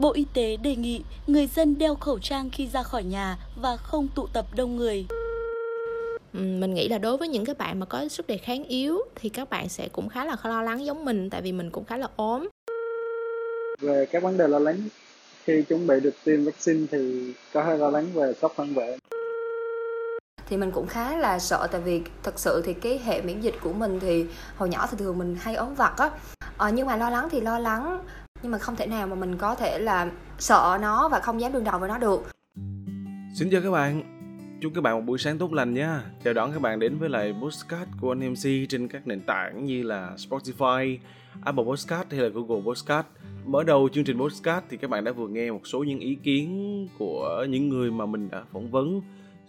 Bộ Y tế đề nghị người dân đeo khẩu trang khi ra khỏi nhà và không tụ tập đông người. Mình nghĩ là đối với những cái bạn mà có sức đề kháng yếu thì các bạn sẽ cũng khá là lo lắng giống mình, tại vì mình cũng khá là ốm. Về các vấn đề lo lắng khi chuẩn bị được tiêm vaccine thì có hơi lo lắng về sốc phản vệ. Thì mình cũng khá là sợ, tại vì thật sự thì cái hệ miễn dịch của mình thì hồi nhỏ thì thường mình hay ốm vặt á. Nhưng mà lo lắng thì lo lắng, nhưng mà không thể nào mà mình có thể là sợ nó và không dám đương đầu với nó được. Xin chào các bạn, chúc các bạn một buổi sáng tốt lành nha. Chào đón các bạn đến với lại podcast của anh MC trên các nền tảng như là Spotify, Apple Podcast hay là Google Podcast. Mở đầu chương trình podcast thì các bạn đã vừa nghe một số những ý kiến của những người mà mình đã phỏng vấn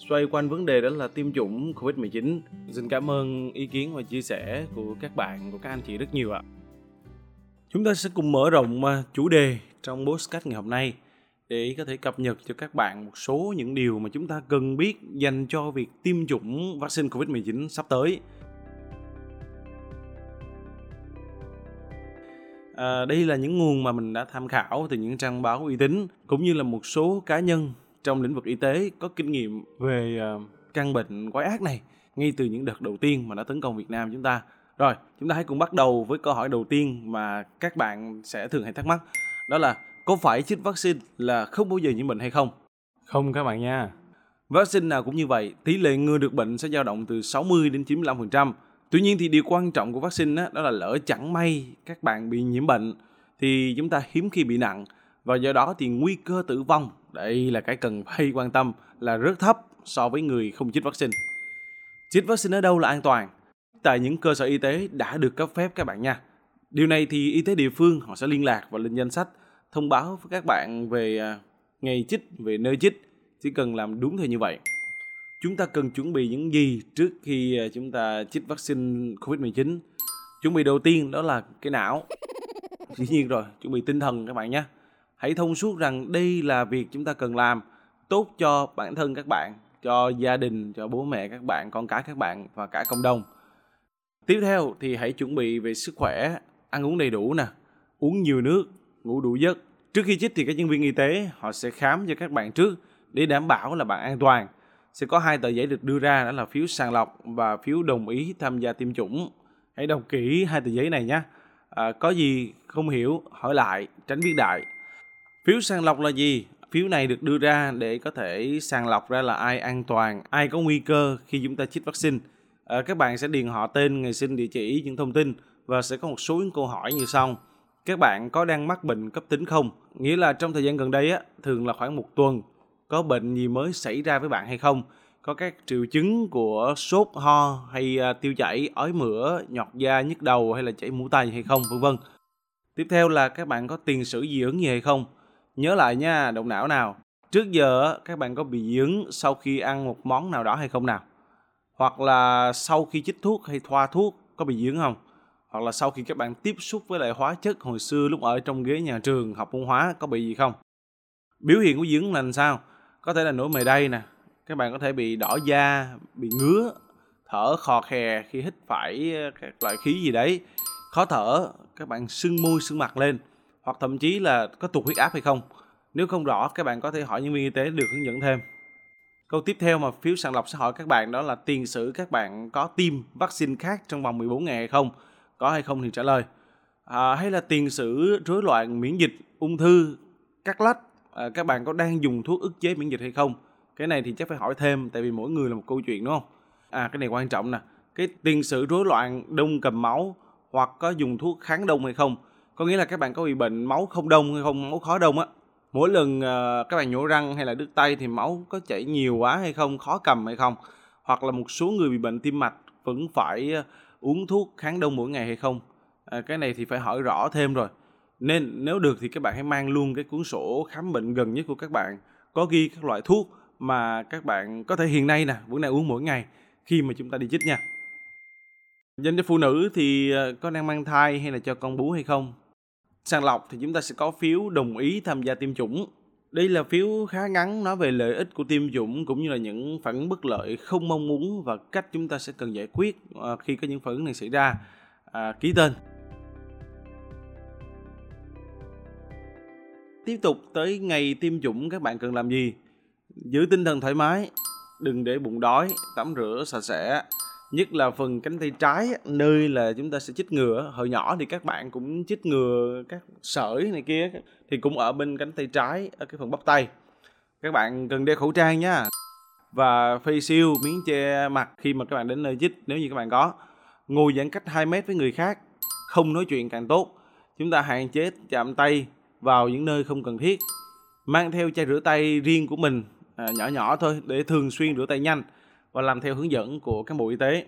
xoay quanh vấn đề đó là tiêm chủng COVID-19. Xin cảm ơn ý kiến và chia sẻ của các bạn, của các anh chị rất nhiều ạ. Chúng ta sẽ cùng mở rộng chủ đề trong podcast ngày hôm nay để có thể cập nhật cho các bạn một số những điều mà chúng ta cần biết dành cho việc tiêm chủng vaccine COVID-19 sắp tới. Đây là những nguồn mà mình đã tham khảo từ những trang báo uy tín cũng như là một số cá nhân trong lĩnh vực y tế có kinh nghiệm về căn bệnh quái ác này ngay từ những đợt đầu tiên mà nó tấn công Việt Nam chúng ta. Rồi, chúng ta hãy cùng bắt đầu với câu hỏi đầu tiên mà các bạn sẽ thường hay thắc mắc. Đó là có phải chích vaccine là không bao giờ nhiễm bệnh hay không? Không các bạn nha. Vaccine nào cũng như vậy, tỷ lệ người được bệnh sẽ dao động từ 60 đến 95%. Tuy nhiên thì điều quan trọng của vaccine đó là lỡ chẳng may các bạn bị nhiễm bệnh thì chúng ta hiếm khi bị nặng. Và do đó thì nguy cơ tử vong, đây là cái cần phải quan tâm, là rất thấp so với người không chích vaccine. Chích vaccine ở đâu là an toàn? Tại những cơ sở y tế đã được cấp phép các bạn nha. Điều này thì y tế địa phương họ sẽ liên lạc và lên danh sách, thông báo với các bạn về ngày chích, về nơi chích. Chỉ cần làm đúng theo như vậy. Chúng ta cần chuẩn bị những gì trước khi chúng ta chích vaccine COVID-19? Chuẩn bị đầu tiên đó là cái não. Dĩ nhiên rồi, chuẩn bị tinh thần các bạn nhé. Hãy thông suốt rằng đây là việc chúng ta cần làm tốt cho bản thân các bạn, cho gia đình, cho bố mẹ các bạn, con cái các bạn và cả cộng đồng. Tiếp theo thì hãy chuẩn bị về sức khỏe, ăn uống đầy đủ nè, uống nhiều nước, ngủ đủ giấc. Trước khi chích thì các nhân viên y tế họ sẽ khám cho các bạn trước để đảm bảo là bạn an toàn. Sẽ có 2 tờ giấy được đưa ra, đó là phiếu sàng lọc và phiếu đồng ý tham gia tiêm chủng. Hãy đọc kỹ 2 tờ giấy này nhé. Có gì không hiểu hỏi lại, tránh viết đại. Phiếu sàng lọc là gì? Phiếu này được đưa ra để có thể sàng lọc ra là ai an toàn, ai có nguy cơ khi chúng ta chích vaccine. Các bạn sẽ điền họ tên, ngày sinh, địa chỉ, những thông tin và sẽ có một số những câu hỏi như sau. Các bạn có đang mắc bệnh cấp tính không? Nghĩa là trong thời gian gần đây, thường là khoảng 1 tuần, có bệnh gì mới xảy ra với bạn hay không? Có các triệu chứng của sốt, ho hay tiêu chảy, ói mửa, nhọt da, nhức đầu hay là chảy mũi tay hay không, v.v. Tiếp theo là các bạn có tiền sử dị ứng gì hay không? Nhớ lại nha, động não nào. Trước giờ các bạn có bị dị ứng sau khi ăn một món nào đó hay không nào? Hoặc là sau khi chích thuốc hay thoa thuốc có bị dị ứng không? Hoặc là sau khi các bạn tiếp xúc với lại hóa chất hồi xưa lúc ở trong ghế nhà trường học môn hóa có bị gì không? Biểu hiện của dị ứng là làm sao? Có thể là nổi mề đay nè, các bạn có thể bị đỏ da, bị ngứa, thở khò khè khi hít phải các loại khí gì đấy, khó thở, các bạn sưng môi sưng mặt lên, hoặc thậm chí là có tụt huyết áp hay không. Nếu không rõ, các bạn có thể hỏi nhân viên y tế được hướng dẫn thêm. Câu tiếp theo mà phiếu sàng lọc sẽ hỏi các bạn đó là tiền sử các bạn có tiêm vaccine khác trong vòng 14 ngày hay không? Có hay không thì trả lời. Hay là tiền sử rối loạn miễn dịch, ung thư, cắt lách, các bạn có đang dùng thuốc ức chế miễn dịch hay không? Cái này thì chắc phải hỏi thêm, tại vì mỗi người là một câu chuyện đúng không? Cái này quan trọng nè. Cái tiền sử rối loạn đông cầm máu hoặc có dùng thuốc kháng đông hay không? Có nghĩa là các bạn có bị bệnh máu không đông hay không, máu khó đông á. Mỗi lần các bạn nhổ răng hay là đứt tay thì máu có chảy nhiều quá hay không, khó cầm hay không? Hoặc là một số người bị bệnh tim mạch vẫn phải uống thuốc kháng đông mỗi ngày hay không? Cái này thì phải hỏi rõ thêm rồi. Nên nếu được thì các bạn hãy mang luôn cái cuốn sổ khám bệnh gần nhất của các bạn, có ghi các loại thuốc mà các bạn có thể hiện nay nè, bữa nay uống mỗi ngày khi mà chúng ta đi chích nha. Dành cho phụ nữ thì có đang mang thai hay là cho con bú hay không? Sàng lọc thì chúng ta sẽ có phiếu đồng ý tham gia tiêm chủng. Đây là phiếu khá ngắn nói về lợi ích của tiêm chủng cũng như là những phản ứng bất lợi không mong muốn và cách chúng ta sẽ cần giải quyết khi có những phản ứng này xảy ra. Ký tên. Tiếp tục tới ngày tiêm chủng, các bạn cần làm gì? Giữ tinh thần thoải mái, đừng để bụng đói, tắm rửa sạch sẽ, nhất là phần cánh tay trái nơi là chúng ta sẽ chích ngừa. Hồi nhỏ thì các bạn cũng chích ngừa các sởi này kia thì cũng ở bên cánh tay trái, ở cái phần bắp tay. Các bạn cần đeo khẩu trang nha, và face shield, miếng che mặt khi mà các bạn đến nơi chích nếu như các bạn có. Ngồi giãn cách 2 mét với người khác, không nói chuyện càng tốt. Chúng ta hạn chế chạm tay vào những nơi không cần thiết. Mang theo chai rửa tay riêng của mình, nhỏ thôi, để thường xuyên rửa tay nhanh và làm theo hướng dẫn của cán bộ y tế.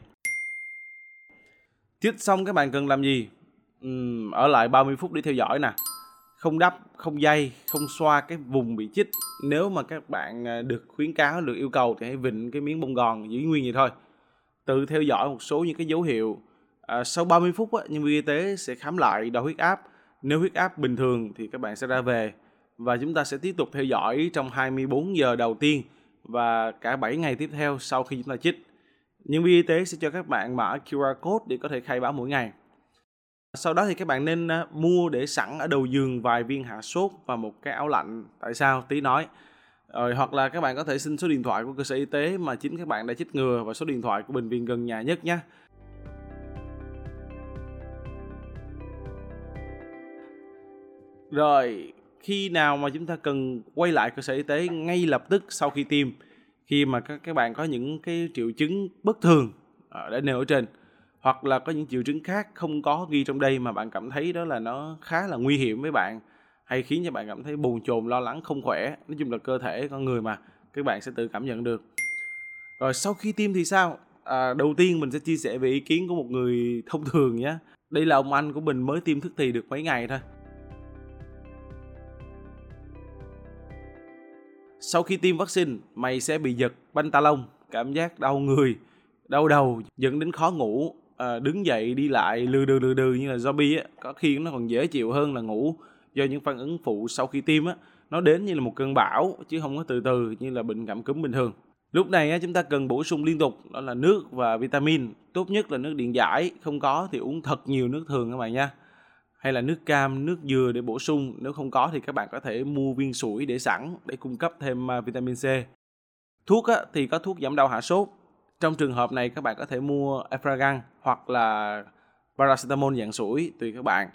Chích xong các bạn cần làm gì? Ở lại 30 phút để theo dõi nè. Không đắp, không day, không xoa cái vùng bị chích. Nếu mà các bạn được khuyến cáo, được yêu cầu thì hãy vịn cái miếng bông gòn giữ nguyên vậy thôi. Tự theo dõi một số những cái dấu hiệu. Sau 30 phút nhân viên y tế sẽ khám lại, đo huyết áp. Nếu huyết áp bình thường thì các bạn sẽ ra về. Và chúng ta sẽ tiếp tục theo dõi trong 24 giờ đầu tiên và cả 7 ngày tiếp theo sau khi chúng ta chích. Nhân viên y tế sẽ cho các bạn mã QR code để có thể khai báo mỗi ngày. Sau đó thì các bạn nên mua để sẵn ở đầu giường vài viên hạ sốt và một cái áo lạnh. Tại sao? Tí nói. Hoặc là các bạn có thể xin số điện thoại của cơ sở y tế mà chính các bạn đã chích ngừa và số điện thoại của bệnh viện gần nhà nhất nhé. Rồi, khi nào mà chúng ta cần quay lại cơ sở y tế ngay lập tức sau khi tiêm, khi mà các bạn có những cái triệu chứng bất thường đã nêu ở trên, hoặc là có những triệu chứng khác không có ghi trong đây mà bạn cảm thấy đó là nó khá là nguy hiểm với bạn, hay khiến cho bạn cảm thấy bồn chồn, lo lắng, không khỏe. Nói chung là cơ thể con người mà, các bạn sẽ tự cảm nhận được. Rồi sau khi tiêm thì sao? Đầu tiên mình sẽ chia sẻ về ý kiến của một người thông thường nhé. Đây là ông anh của mình mới tiêm thức thì được mấy ngày thôi. Sau khi tiêm vaccine, mày sẽ bị giật, banh ta lông, cảm giác đau người, đau đầu, dẫn đến khó ngủ, đứng dậy đi lại lừ đừ như là zombie á. Có khi nó còn dễ chịu hơn là ngủ, do những phản ứng phụ sau khi tiêm á, nó đến như là một cơn bão chứ không có từ từ như là bệnh cảm cúm bình thường. Lúc này á, chúng ta cần bổ sung liên tục, đó là nước và vitamin, tốt nhất là nước điện giải, không có thì uống thật nhiều nước thường các bạn nha. Hay là nước cam, nước dừa để bổ sung, nếu không có thì các bạn có thể mua viên sủi để sẵn để cung cấp thêm vitamin C. Thuốc á, thì có thuốc giảm đau hạ sốt. Trong trường hợp này các bạn có thể mua Efragan hoặc là Paracetamol dạng sủi, tùy các bạn.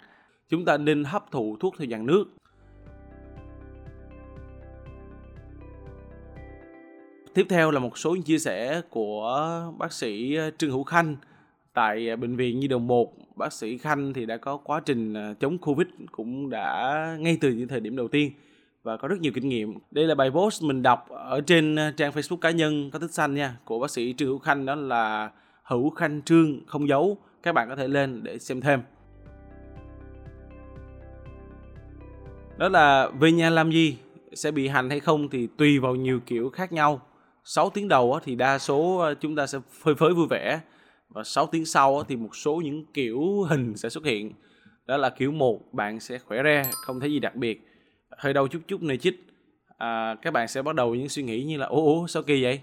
Chúng ta nên hấp thụ thuốc theo dạng nước. Tiếp theo là một số những chia sẻ của bác sĩ Trương Hữu Khanh tại Bệnh viện Nhi Đồng 1. Bác sĩ Khanh thì đã có quá trình chống Covid cũng đã ngay từ những thời điểm đầu tiên và có rất nhiều kinh nghiệm. Đây là bài post mình đọc ở trên trang Facebook cá nhân có tích xanh nha, của bác sĩ Trương Hữu Khanh, đó là Hữu Khanh Trương không giấu. Các bạn có thể lên để xem thêm. Đó là về nhà làm gì, sẽ bị hành hay không thì tùy vào nhiều kiểu khác nhau. 6 tiếng đầu thì đa số chúng ta sẽ phơi phới vui vẻ. Và 6 tiếng sau thì một số những kiểu hình sẽ xuất hiện. Đó là kiểu 1, bạn sẽ khỏe re, không thấy gì đặc biệt. Hơi đau chút chút nơi chích. Các bạn sẽ bắt đầu những suy nghĩ như là ố sao kỳ vậy?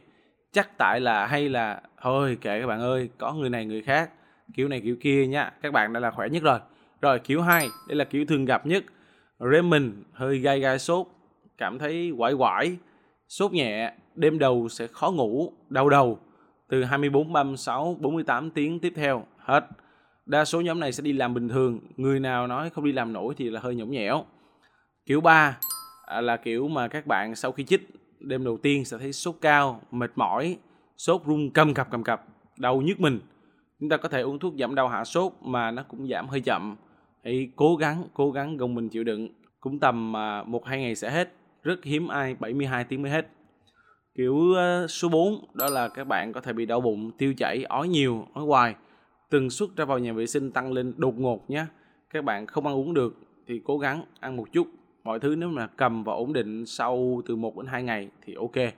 Chắc tại là hay là thôi kệ các bạn ơi, có người này người khác, kiểu này kiểu kia nha. Các bạn đã là khỏe nhất rồi. Rồi kiểu 2, đây là kiểu thường gặp nhất. Rem mình, hơi gai sốt, cảm thấy quải, sốt nhẹ, đêm đầu sẽ khó ngủ, đau đầu. Từ 24, 36, 48 tiếng tiếp theo, hết. Đa số nhóm này sẽ đi làm bình thường, người nào nói không đi làm nổi thì là hơi nhõng nhẽo. Kiểu 3 là kiểu mà các bạn sau khi chích, đêm đầu tiên sẽ thấy sốt cao, mệt mỏi, sốt run cầm cập, đau nhức mình. Chúng ta có thể uống thuốc giảm đau hạ sốt mà nó cũng giảm hơi chậm. Hãy cố gắng gồng mình chịu đựng, cũng tầm 1-2 ngày sẽ hết, rất hiếm ai 72 tiếng mới hết. Kiểu số 4, đó là các bạn có thể bị đau bụng, tiêu chảy, ói nhiều, ói hoài, tần suất ra vào nhà vệ sinh tăng lên đột ngột nhé. Các bạn không ăn uống được thì cố gắng ăn một chút, mọi thứ nếu mà cầm và ổn định sau từ 1 đến 2 ngày thì ok.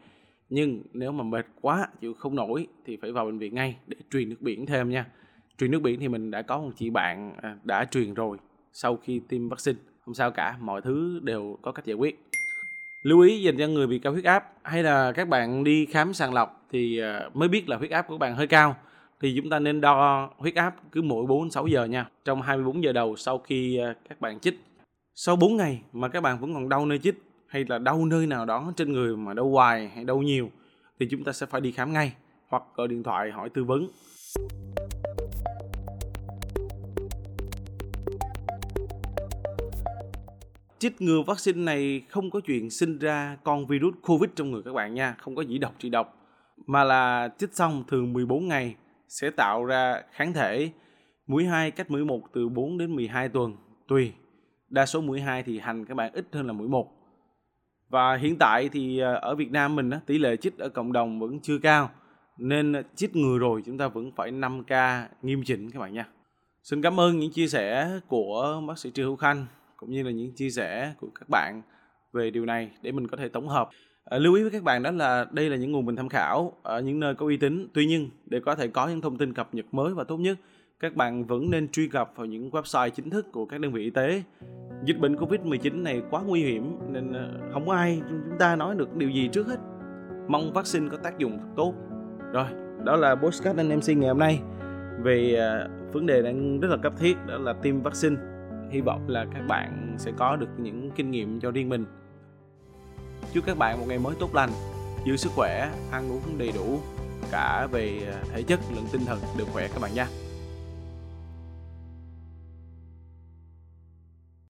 Nhưng nếu mà mệt quá, chịu không nổi thì phải vào bệnh viện ngay để truyền nước biển thêm nha. Truyền nước biển thì mình đã có một chị bạn đã truyền rồi, sau khi tiêm vaccine. Không sao cả, mọi thứ đều có cách giải quyết. Lưu ý dành cho người bị cao huyết áp hay là các bạn đi khám sàng lọc thì mới biết là huyết áp của các bạn hơi cao. Thì chúng ta nên đo huyết áp cứ mỗi 4-6 giờ nha, trong 24 giờ đầu sau khi các bạn chích. sau 4 ngày mà các bạn vẫn còn đau nơi chích hay là đau nơi nào đó trên người mà đau hoài hay đau nhiều thì chúng ta sẽ phải đi khám ngay hoặc gọi điện thoại hỏi tư vấn. Chích ngừa vaccine này không có chuyện sinh ra con virus COVID trong người các bạn nha, không có dĩ độc trị độc, mà là chích xong thường 14 ngày sẽ tạo ra kháng thể. Mũi 2 cách mũi 1 từ 4 đến 12 tuần, tùy. Đa số mũi 2 thì hành các bạn ít hơn là mũi 1. Và hiện tại thì ở Việt Nam mình tỷ lệ chích ở cộng đồng vẫn chưa cao, nên chích ngừa rồi chúng ta vẫn phải 5K nghiêm chỉnh các bạn nha. Xin cảm ơn những chia sẻ của bác sĩ Trương Hữu Khanh, cũng như là những chia sẻ của các bạn về điều này để mình có thể tổng hợp. Lưu ý với các bạn đó là đây là những nguồn mình tham khảo ở những nơi có uy tín. Tuy nhiên, để có thể có những thông tin cập nhật mới và tốt nhất, các bạn vẫn nên truy cập vào những website chính thức của các đơn vị y tế. Dịch bệnh Covid-19 này quá nguy hiểm nên không có ai chúng ta nói được điều gì trước hết. Mong vaccine có tác dụng tốt. Rồi, đó là podcast anh MC ngày hôm nay về vấn đề đang rất là cấp thiết, đó là tiêm vaccine. Hy vọng là các bạn sẽ có được những kinh nghiệm cho riêng mình. Chúc các bạn một ngày mới tốt lành, giữ sức khỏe, ăn uống đầy đủ, cả về thể chất lẫn tinh thần, được khỏe các bạn nha.